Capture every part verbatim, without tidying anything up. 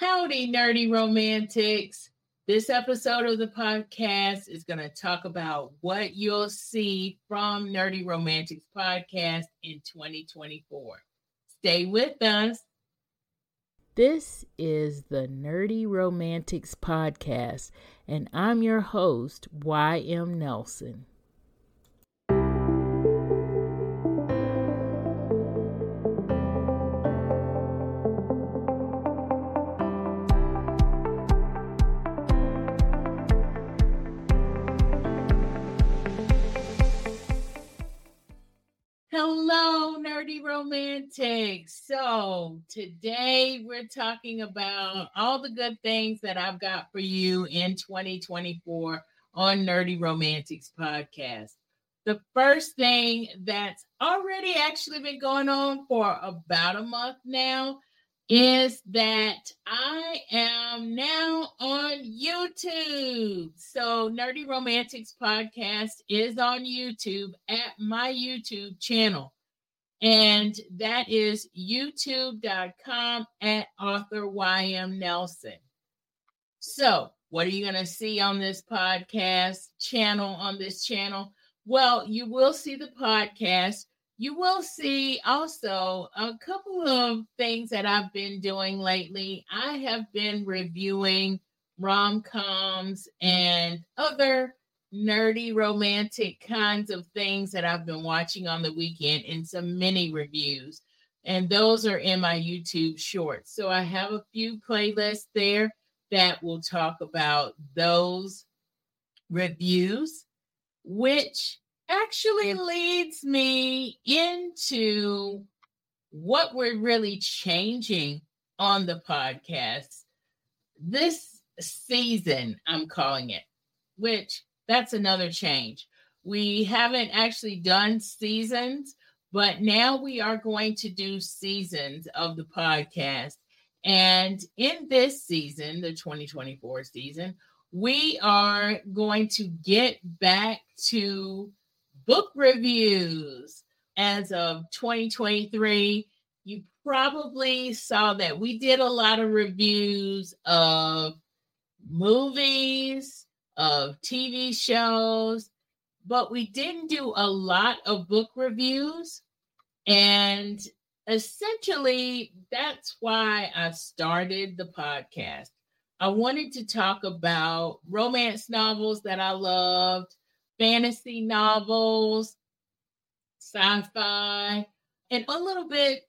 Howdy, Nerdy Romantics. This episode of the podcast is going to talk about what you'll see from Nerdy Romantics Podcast in twenty twenty-four. Stay with us. This is the Nerdy Romantics Podcast, and I'm your host, Y. M. Nelson. Hello, Nerdy Romantics. So today we're talking about all the good things that I've got for you in twenty twenty-four on Nerdy Romantics Podcast. The first thing that's already actually been going on for about a month now is that I am now on YouTube. So Nerdy Romantics Podcast is on YouTube at my YouTube channel. And that is youtube dot com at author Y M Nelson. So what are you going to see on this podcast channel, on this channel? Well, you will see the podcast. You will see also a couple of things that I've been doing lately. I have been reviewing rom-coms and other nerdy romantic kinds of things that I've been watching on the weekend in some mini reviews. And those are in my YouTube shorts. So I have a few playlists there that will talk about those reviews, which actually leads me into what we're really changing on the podcast this season, I'm calling it, which that's another change. We haven't actually done seasons, but now we are going to do seasons of the podcast. And in this season, the twenty twenty-four season, we are going to get back to book reviews. As of twenty twenty-three, you probably saw that we did a lot of reviews of movies, of T V shows, but we didn't do a lot of book reviews. And essentially, that's why I started the podcast. I wanted to talk about romance novels that I loved, fantasy novels, sci-fi, and a little bit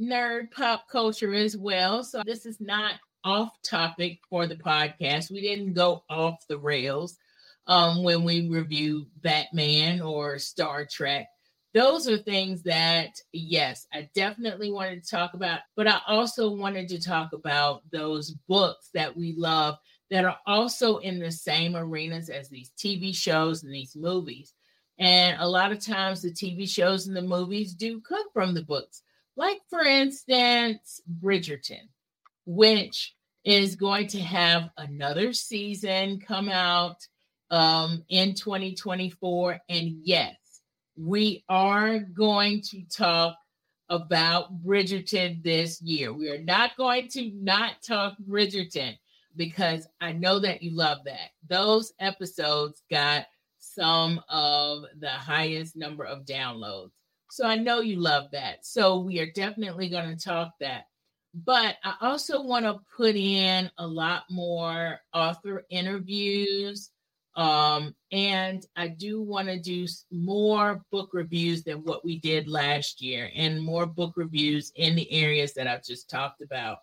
nerd pop culture as well. So this is not off topic for the podcast. We didn't go off the rails um, when we reviewed Batman or Star Trek. Those are things that, yes, I definitely wanted to talk about, but I also wanted to talk about those books that we love that are also in the same arenas as these T V shows and these movies. And a lot of times the T V shows and the movies do come from the books. Like, for instance, Bridgerton, which is going to have another season come out um, in twenty twenty-four. And yes, we are going to talk about Bridgerton this year. We are not going to not talk Bridgerton, because I know that you love that. Those episodes got some of the highest number of downloads. So I know you love that. So we are definitely going to talk that. But I also want to put in a lot more author interviews. Um, and I do want to do more book reviews than what we did last year, and more book reviews in the areas that I've just talked about.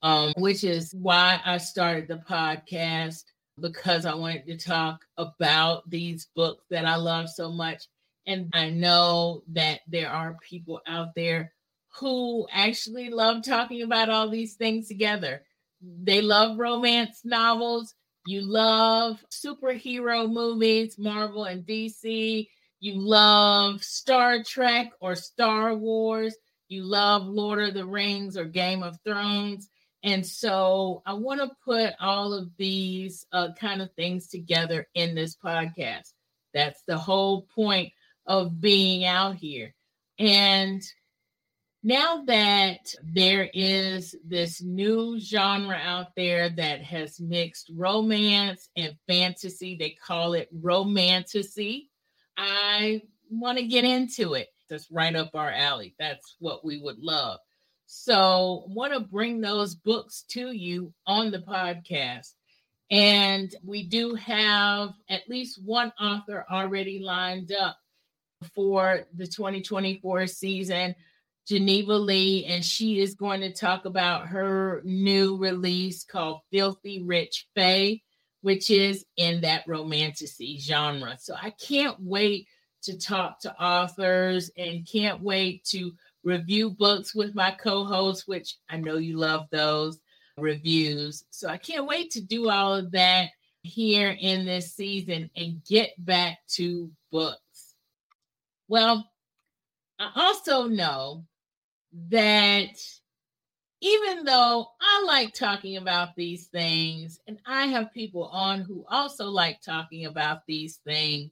Um, which is why I started the podcast, because I wanted to talk about these books that I love so much. And I know that there are people out there who actually love talking about all these things together. They love romance novels. You love superhero movies, Marvel and D C. You love Star Trek or Star Wars. You love Lord of the Rings or Game of Thrones. And so I want to put all of these uh, kind of things together in this podcast. That's the whole point of being out here. And now that there is this new genre out there that has mixed romance and fantasy, they call it romantasy, I want to get into it. That's right up our alley. That's what we would love. So want to bring those books to you on the podcast. And we do have at least one author already lined up for the twenty twenty-four season, Geneva Lee, and she is going to talk about her new release called Filthy Rich Fae, which is in that romantasy genre. So I can't wait to talk to authors and can't wait to review books with my co-hosts, which I know you love those reviews. So I can't wait to do all of that here in this season and get back to books. Well, I also know that even though I like talking about these things, and I have people on who also like talking about these things,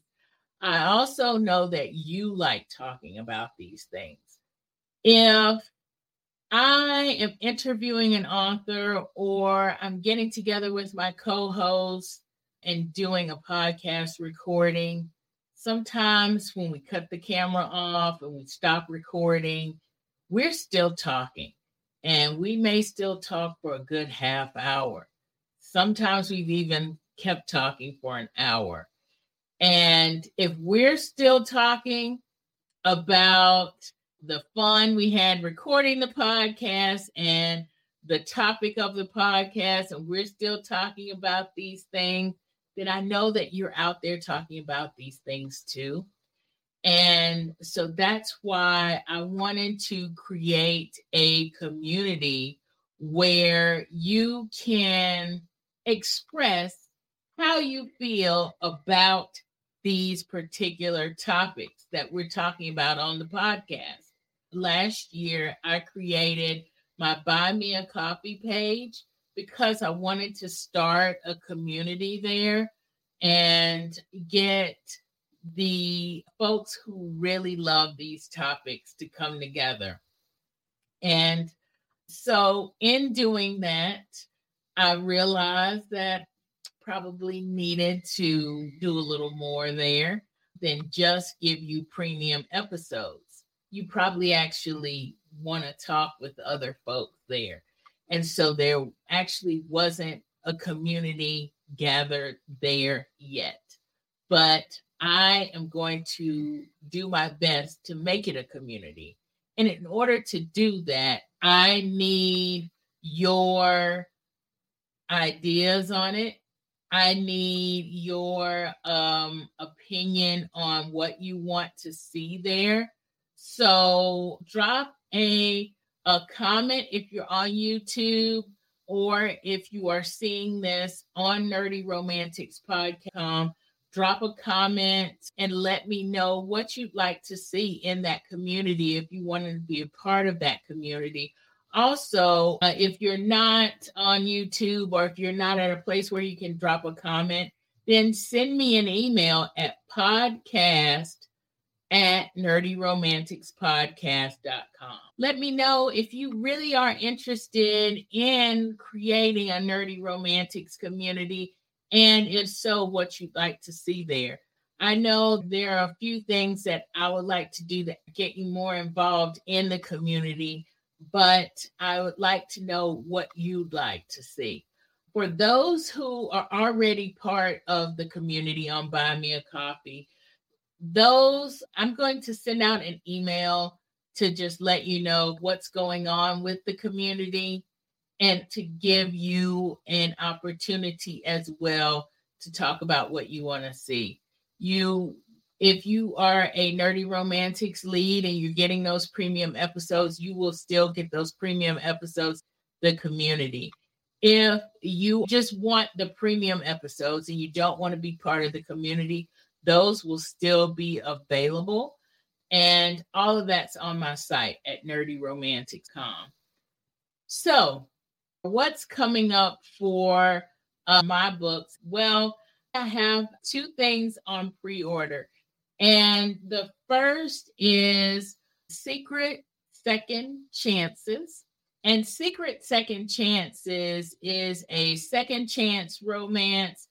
I also know that you like talking about these things. If I am interviewing an author or I'm getting together with my co-host and doing a podcast recording, sometimes when we cut the camera off and we stop recording, we're still talking. And we may still talk for a good half hour. Sometimes we've even kept talking for an hour. And if we're still talking about the fun we had recording the podcast and the topic of the podcast, and we're still talking about these things, then I know that you're out there talking about these things too. And so that's why I wanted to create a community where you can express how you feel about these particular topics that we're talking about on the podcast. Last year, I created my Buy Me a Coffee page because I wanted to start a community there and get the folks who really love these topics to come together. And so in doing that, I realized that probably needed to do a little more there than just give you premium episodes. You probably actually want to talk with other folks there. And so there actually wasn't a community gathered there yet. But I am going to do my best to make it a community. And in order to do that, I need your ideas on it. I need your um, opinion on what you want to see there. So drop a, a comment if you're on YouTube or if you are seeing this on Nerdy Romantics Podcast. Drop a comment and let me know what you'd like to see in that community if you wanted to be a part of that community. Also, uh, if you're not on YouTube or if you're not at a place where you can drop a comment, then send me an email at podcast at nerdy romantics podcast dot com. Let me know if you really are interested in creating a Nerdy Romantics community, and if so, what you'd like to see there. I know there are a few things that I would like to do that get you more involved in the community, but I would like to know what you'd like to see. For those who are already part of the community on Buy Me a Coffee, those, I'm going to send out an email to just let you know what's going on with the community and to give you an opportunity as well to talk about what you want to see. You If you are a Nerdy Romantics lead and you're getting those premium episodes, you will still get those premium episodes, the community. If you just want the premium episodes and you don't want to be part of the community, those will still be available. And all of that's on my site at nerdy romantics dot com. So what's coming up for uh, my books? Well, I have two things on pre-order. And the first is Secret Second Chances. And Secret Second Chances is a second chance romance,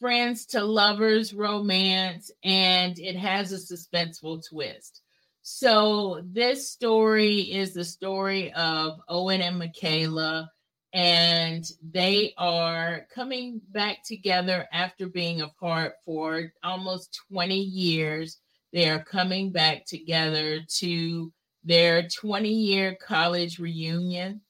friends to lovers romance, and it has a suspenseful twist. So this story is the story of Owen and Michaela, and they are coming back together after being apart for almost twenty years. They are coming back together to their twenty-year college reunion.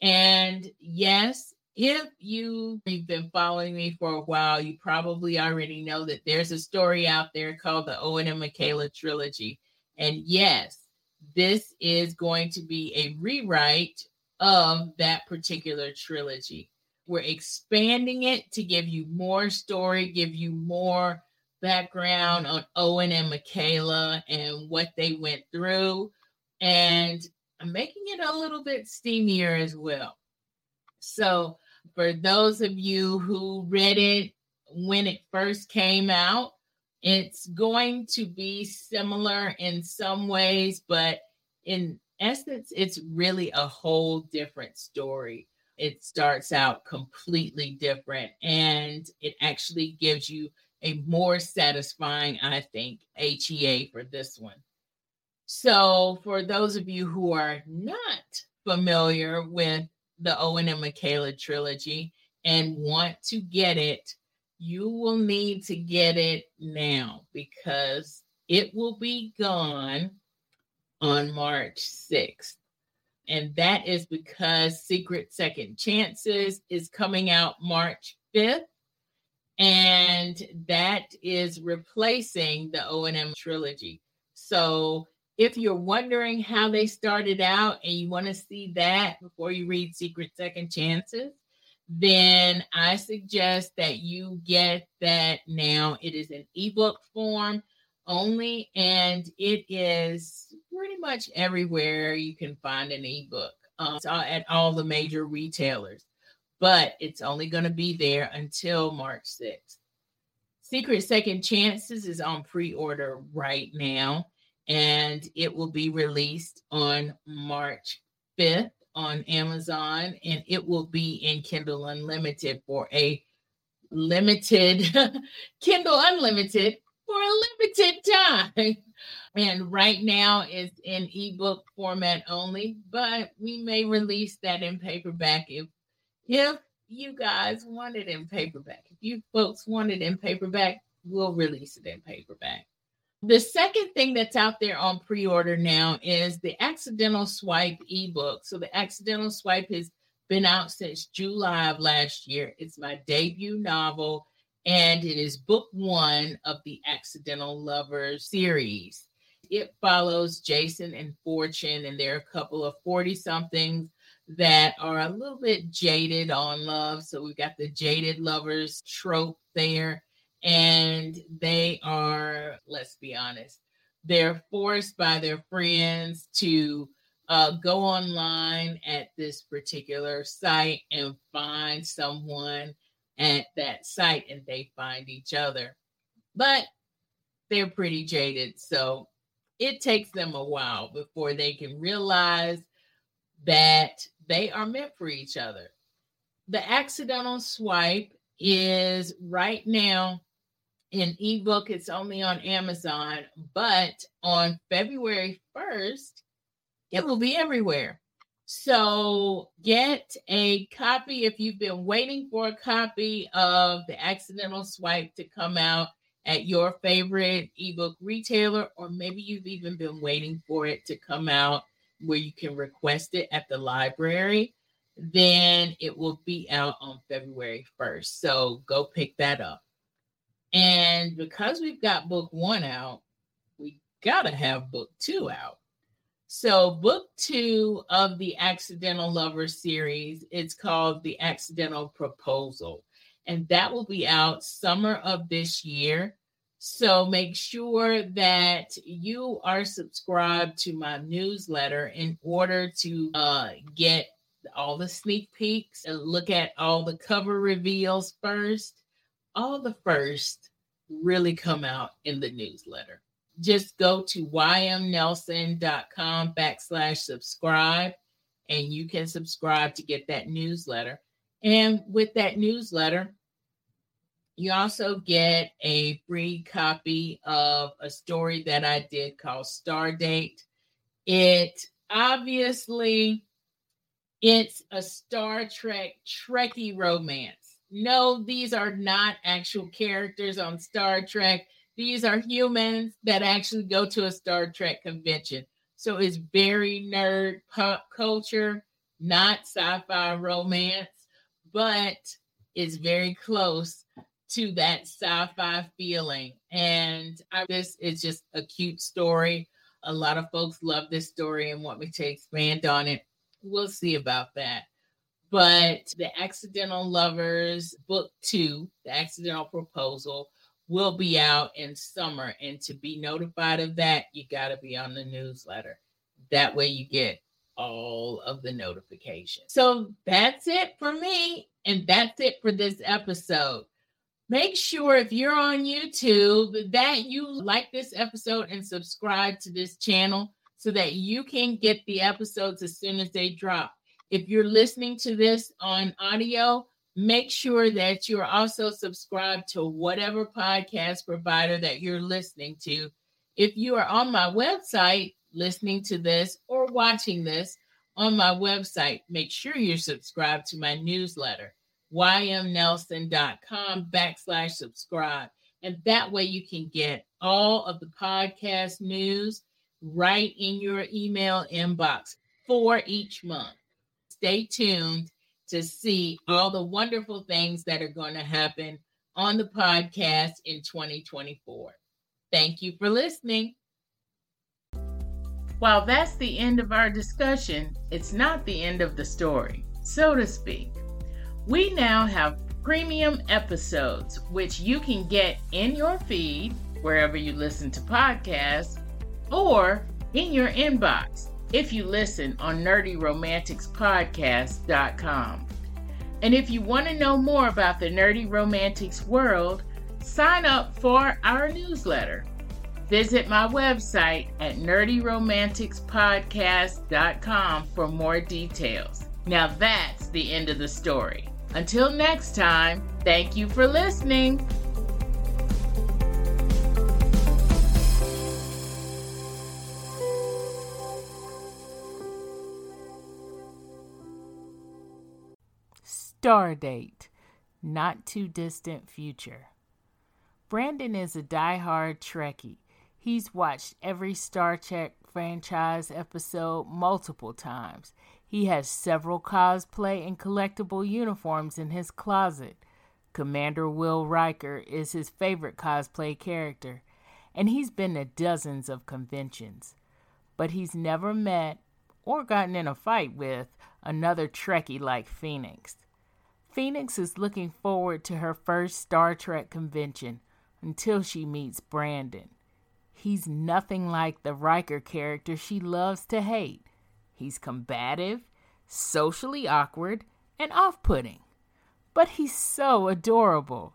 And yes, if you've been following me for a while, you probably already know that there's a story out there called the Owen and Michaela Trilogy. And yes, this is going to be a rewrite of that particular trilogy. We're expanding it to give you more story, give you more background on Owen and Michaela and what they went through. And I'm making it a little bit steamier as well. So for those of you who read it when it first came out, it's going to be similar in some ways, but in essence, it's really a whole different story. It starts out completely different, and it actually gives you a more satisfying, I think, H E A for this one. So for those of you who are not familiar with the Owen and Michaela trilogy and want to get it, you will need to get it now because it will be gone on March sixth. And that is because Secret Second Chances is coming out March fifth. And that is replacing the O and M trilogy. So if you're wondering how they started out and you want to see that before you read Secret Second Chances, then I suggest that you get that now. It is an ebook form only, and it is pretty much everywhere you can find an ebook. Um, it's all, at all the major retailers. But it's only going to be there until March sixth. Secret Second Chances is on pre-order right now, and it will be released on March fifth on Amazon, and it will be in Kindle Unlimited for a limited, Kindle Unlimited for a limited time. And right now it's in ebook format only, but we may release that in paperback if If you guys want it in paperback, if you folks want it in paperback, we'll release it in paperback. The second thing that's out there on pre-order now is the Accidental Swipe ebook. So the Accidental Swipe has been out since July of last year. It's my debut novel, and it is book one of the Accidental Lovers series. It follows Jason and Fortune, and they're a couple of forty-somethings that are a little bit jaded on love. So we've got the jaded lovers trope there. And they are, let's be honest, they're forced by their friends to uh, go online at this particular site and find someone at that site, and they find each other. But they're pretty jaded. So it takes them a while before they can realize that they are meant for each other. The Accidental Swipe is right now in ebook. It's only on Amazon, but on February first, it will be everywhere. So get a copy if you've been waiting for a copy of the Accidental Swipe to come out at your favorite ebook retailer, or maybe you've even been waiting for it to come out where you can request it at the library, then it will be out on February first. So go pick that up. And because we've got book one out, we gotta have book two out. So book two of the Accidental Lovers series, it's called The Accidental Proposal. And that will be out summer of this year. So make sure that you are subscribed to my newsletter in order to uh, get all the sneak peeks and look at all the cover reveals first. All the firsts really come out in the newsletter. just go to ymnelson.com backslash subscribe, and you can subscribe to get that newsletter. And with that newsletter, you also get a free copy of a story that I did called Star Date. It obviously, it's a Star Trek Trekkie romance. No, these are not actual characters on Star Trek. These are humans that actually go to a Star Trek convention. So it's very nerd pop culture, not sci-fi romance, but it's very close to that sci-fi feeling. And I, this is just a cute story. A lot of folks love this story and want me to expand on it. We'll see about that. But The Accidental Lovers Book two, The Accidental Proposal, will be out in summer. And to be notified of that, you got to be on the newsletter. That way you get all of the notifications. So that's it for me. And that's it for this episode. Make sure if you're on YouTube that you like this episode and subscribe to this channel so that you can get the episodes as soon as they drop. If you're listening to this on audio, make sure that you're also subscribed to whatever podcast provider that you're listening to. If you are on my website listening to this or watching this on my website, make sure you're subscribed to my newsletter. ymnelson.com backslash subscribe. And that way you can get all of the podcast news right in your email inbox for each month. Stay tuned to see all the wonderful things that are going to happen on the podcast in twenty twenty-four. Thank you for listening. While that's the end of our discussion, it's not the end of the story, so to speak. We now have premium episodes, which you can get in your feed, wherever you listen to podcasts, or in your inbox if you listen on nerdy romantics podcast dot com. And if you want to know more about the Nerdy Romantics world, sign up for our newsletter. Visit my website at nerdy romantics podcast dot com for more details. Now that's the end of the story. Until next time, thank you for listening. Star Date, not too distant future. Brandon is a diehard Trekkie. He's watched every Star Trek franchise episode multiple times. He has several cosplay and collectible uniforms in his closet. Commander Will Riker is his favorite cosplay character, and he's been to dozens of conventions. But he's never met or gotten in a fight with another Trekkie like Phoenix. Phoenix is looking forward to her first Star Trek convention until she meets Brandon. He's nothing like the Riker character she loves to hate. He's combative, socially awkward, and off-putting. But he's so adorable.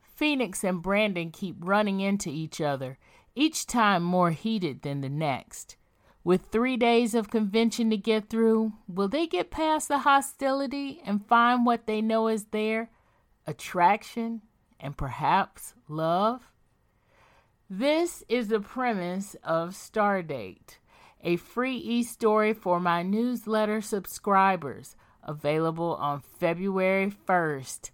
Phoenix and Brandon keep running into each other, each time more heated than the next. With three days of convention to get through, will they get past the hostility and find what they know is there? Attraction and perhaps love? This is the premise of Star Date, a free e-story for my newsletter subscribers, available on February first.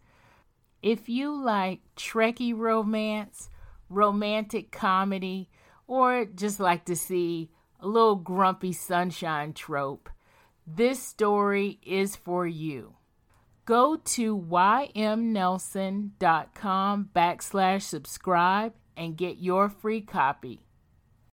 If you like Trekkie romance, romantic comedy, or just like to see a little grumpy sunshine trope, this story is for you. Go to ymnelson.com backslash subscribe and get your free copy.